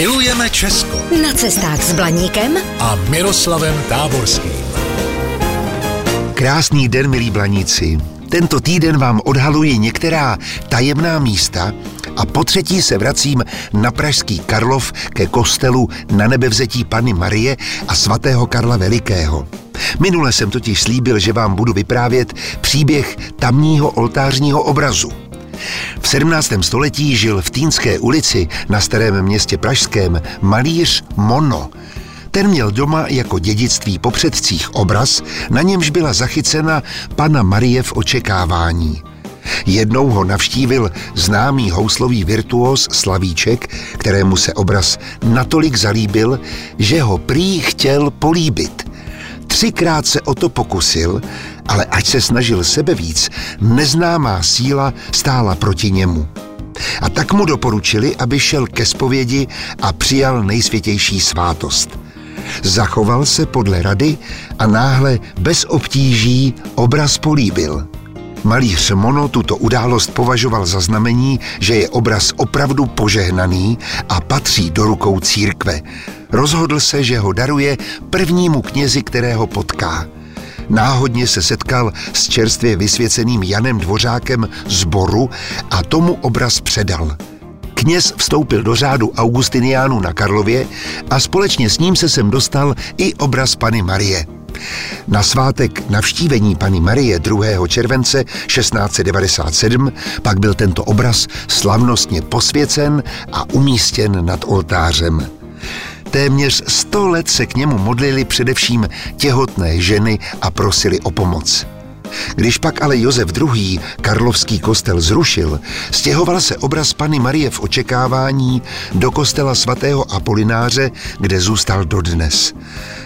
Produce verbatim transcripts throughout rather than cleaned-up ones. Milujeme Česko. Na cestách s Blaníkem a Miroslavem Táborským. Krásný den, milí Blaníci. Tento týden vám odhaluji některá tajemná místa a po třetí se vracím na pražský Karlov ke kostelu Nanebevzetí Panny Marie a svatého Karla Velikého. Minule jsem totiž slíbil, že vám budu vyprávět příběh tamního oltářního obrazu. V sedmnáctém století žil v Týnské ulici na Starém městě Pražském malíř Mono. Ten měl doma jako dědictví po předcích obraz, na němž byla zachycena Panna Marie v očekávání. Jednou ho navštívil známý houslový virtuóz Slavíček, kterému se obraz natolik zalíbil, že ho prý chtěl políbit. Třikrát se o to pokusil, ale ať se snažil sebevíc, neznámá síla stála proti němu. A tak mu doporučili, aby šel ke zpovědi a přijal nejsvětější svátost. Zachoval se podle rady a náhle bez obtíží obraz políbil. Malíř Mono tuto událost považoval za znamení, že je obraz opravdu požehnaný a patří do rukou církve. Rozhodl se, že ho daruje prvnímu knězi, kterého potká. Náhodně se setkal s čerstvě vysvěceným Janem Dvořákem z Boru a tomu obraz předal. Kněz vstoupil do řádu Augustiniánů na Karlově a společně s ním se sem dostal i obraz Panny Marie. Na svátek navštívení Panny Marie druhého července šestnáct set devadesát sedm pak byl tento obraz slavnostně posvěcen a umístěn nad oltářem. Téměř sto let se k němu modlili především těhotné ženy a prosili o pomoc. Když pak ale Josef druhý. Karlovský kostel zrušil, stěhoval se obraz Panny Marie v očekávání do kostela svatého Apolináře, kde zůstal dodnes.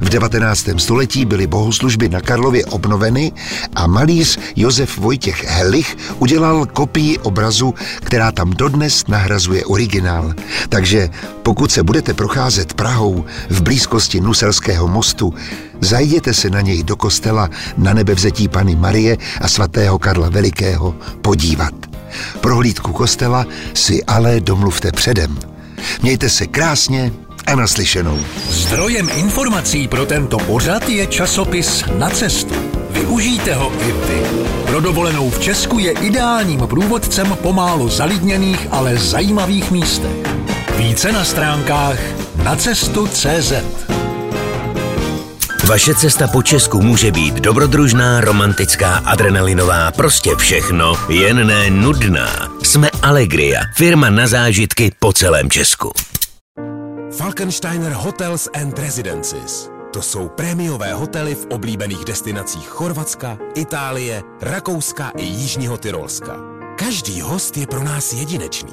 V devatenáctém století byly bohoslužby na Karlově obnoveny a malíř Josef Vojtěch Helich udělal kopii obrazu, která tam dodnes nahrazuje originál. Takže pokud se budete procházet Prahou v blízkosti Nuselského mostu, zajděte se na něj do kostela Nanebevzetí Panny Marie a svatého Karla Velikého podívat. Prohlídku kostela si ale domluvte předem. Mějte se krásně a naslyšenou. Zdrojem informací pro tento pořad je časopis Na cestu. Využijte ho i vy. Pro dovolenou v Česku je ideálním průvodcem po málo zalidněných, ale zajímavých místech. Více na stránkách Na Cestu.cz. Vaše cesta po Česku může být dobrodružná, romantická, adrenalinová, prostě všechno, jen ne nudná. Jsme Alegria, firma na zážitky po celém Česku. Falkensteiner Hotels and Residences. To jsou prémiové hotely v oblíbených destinacích Chorvatska, Itálie, Rakouska i Jižního Tyrolska. Každý host je pro nás jedinečný.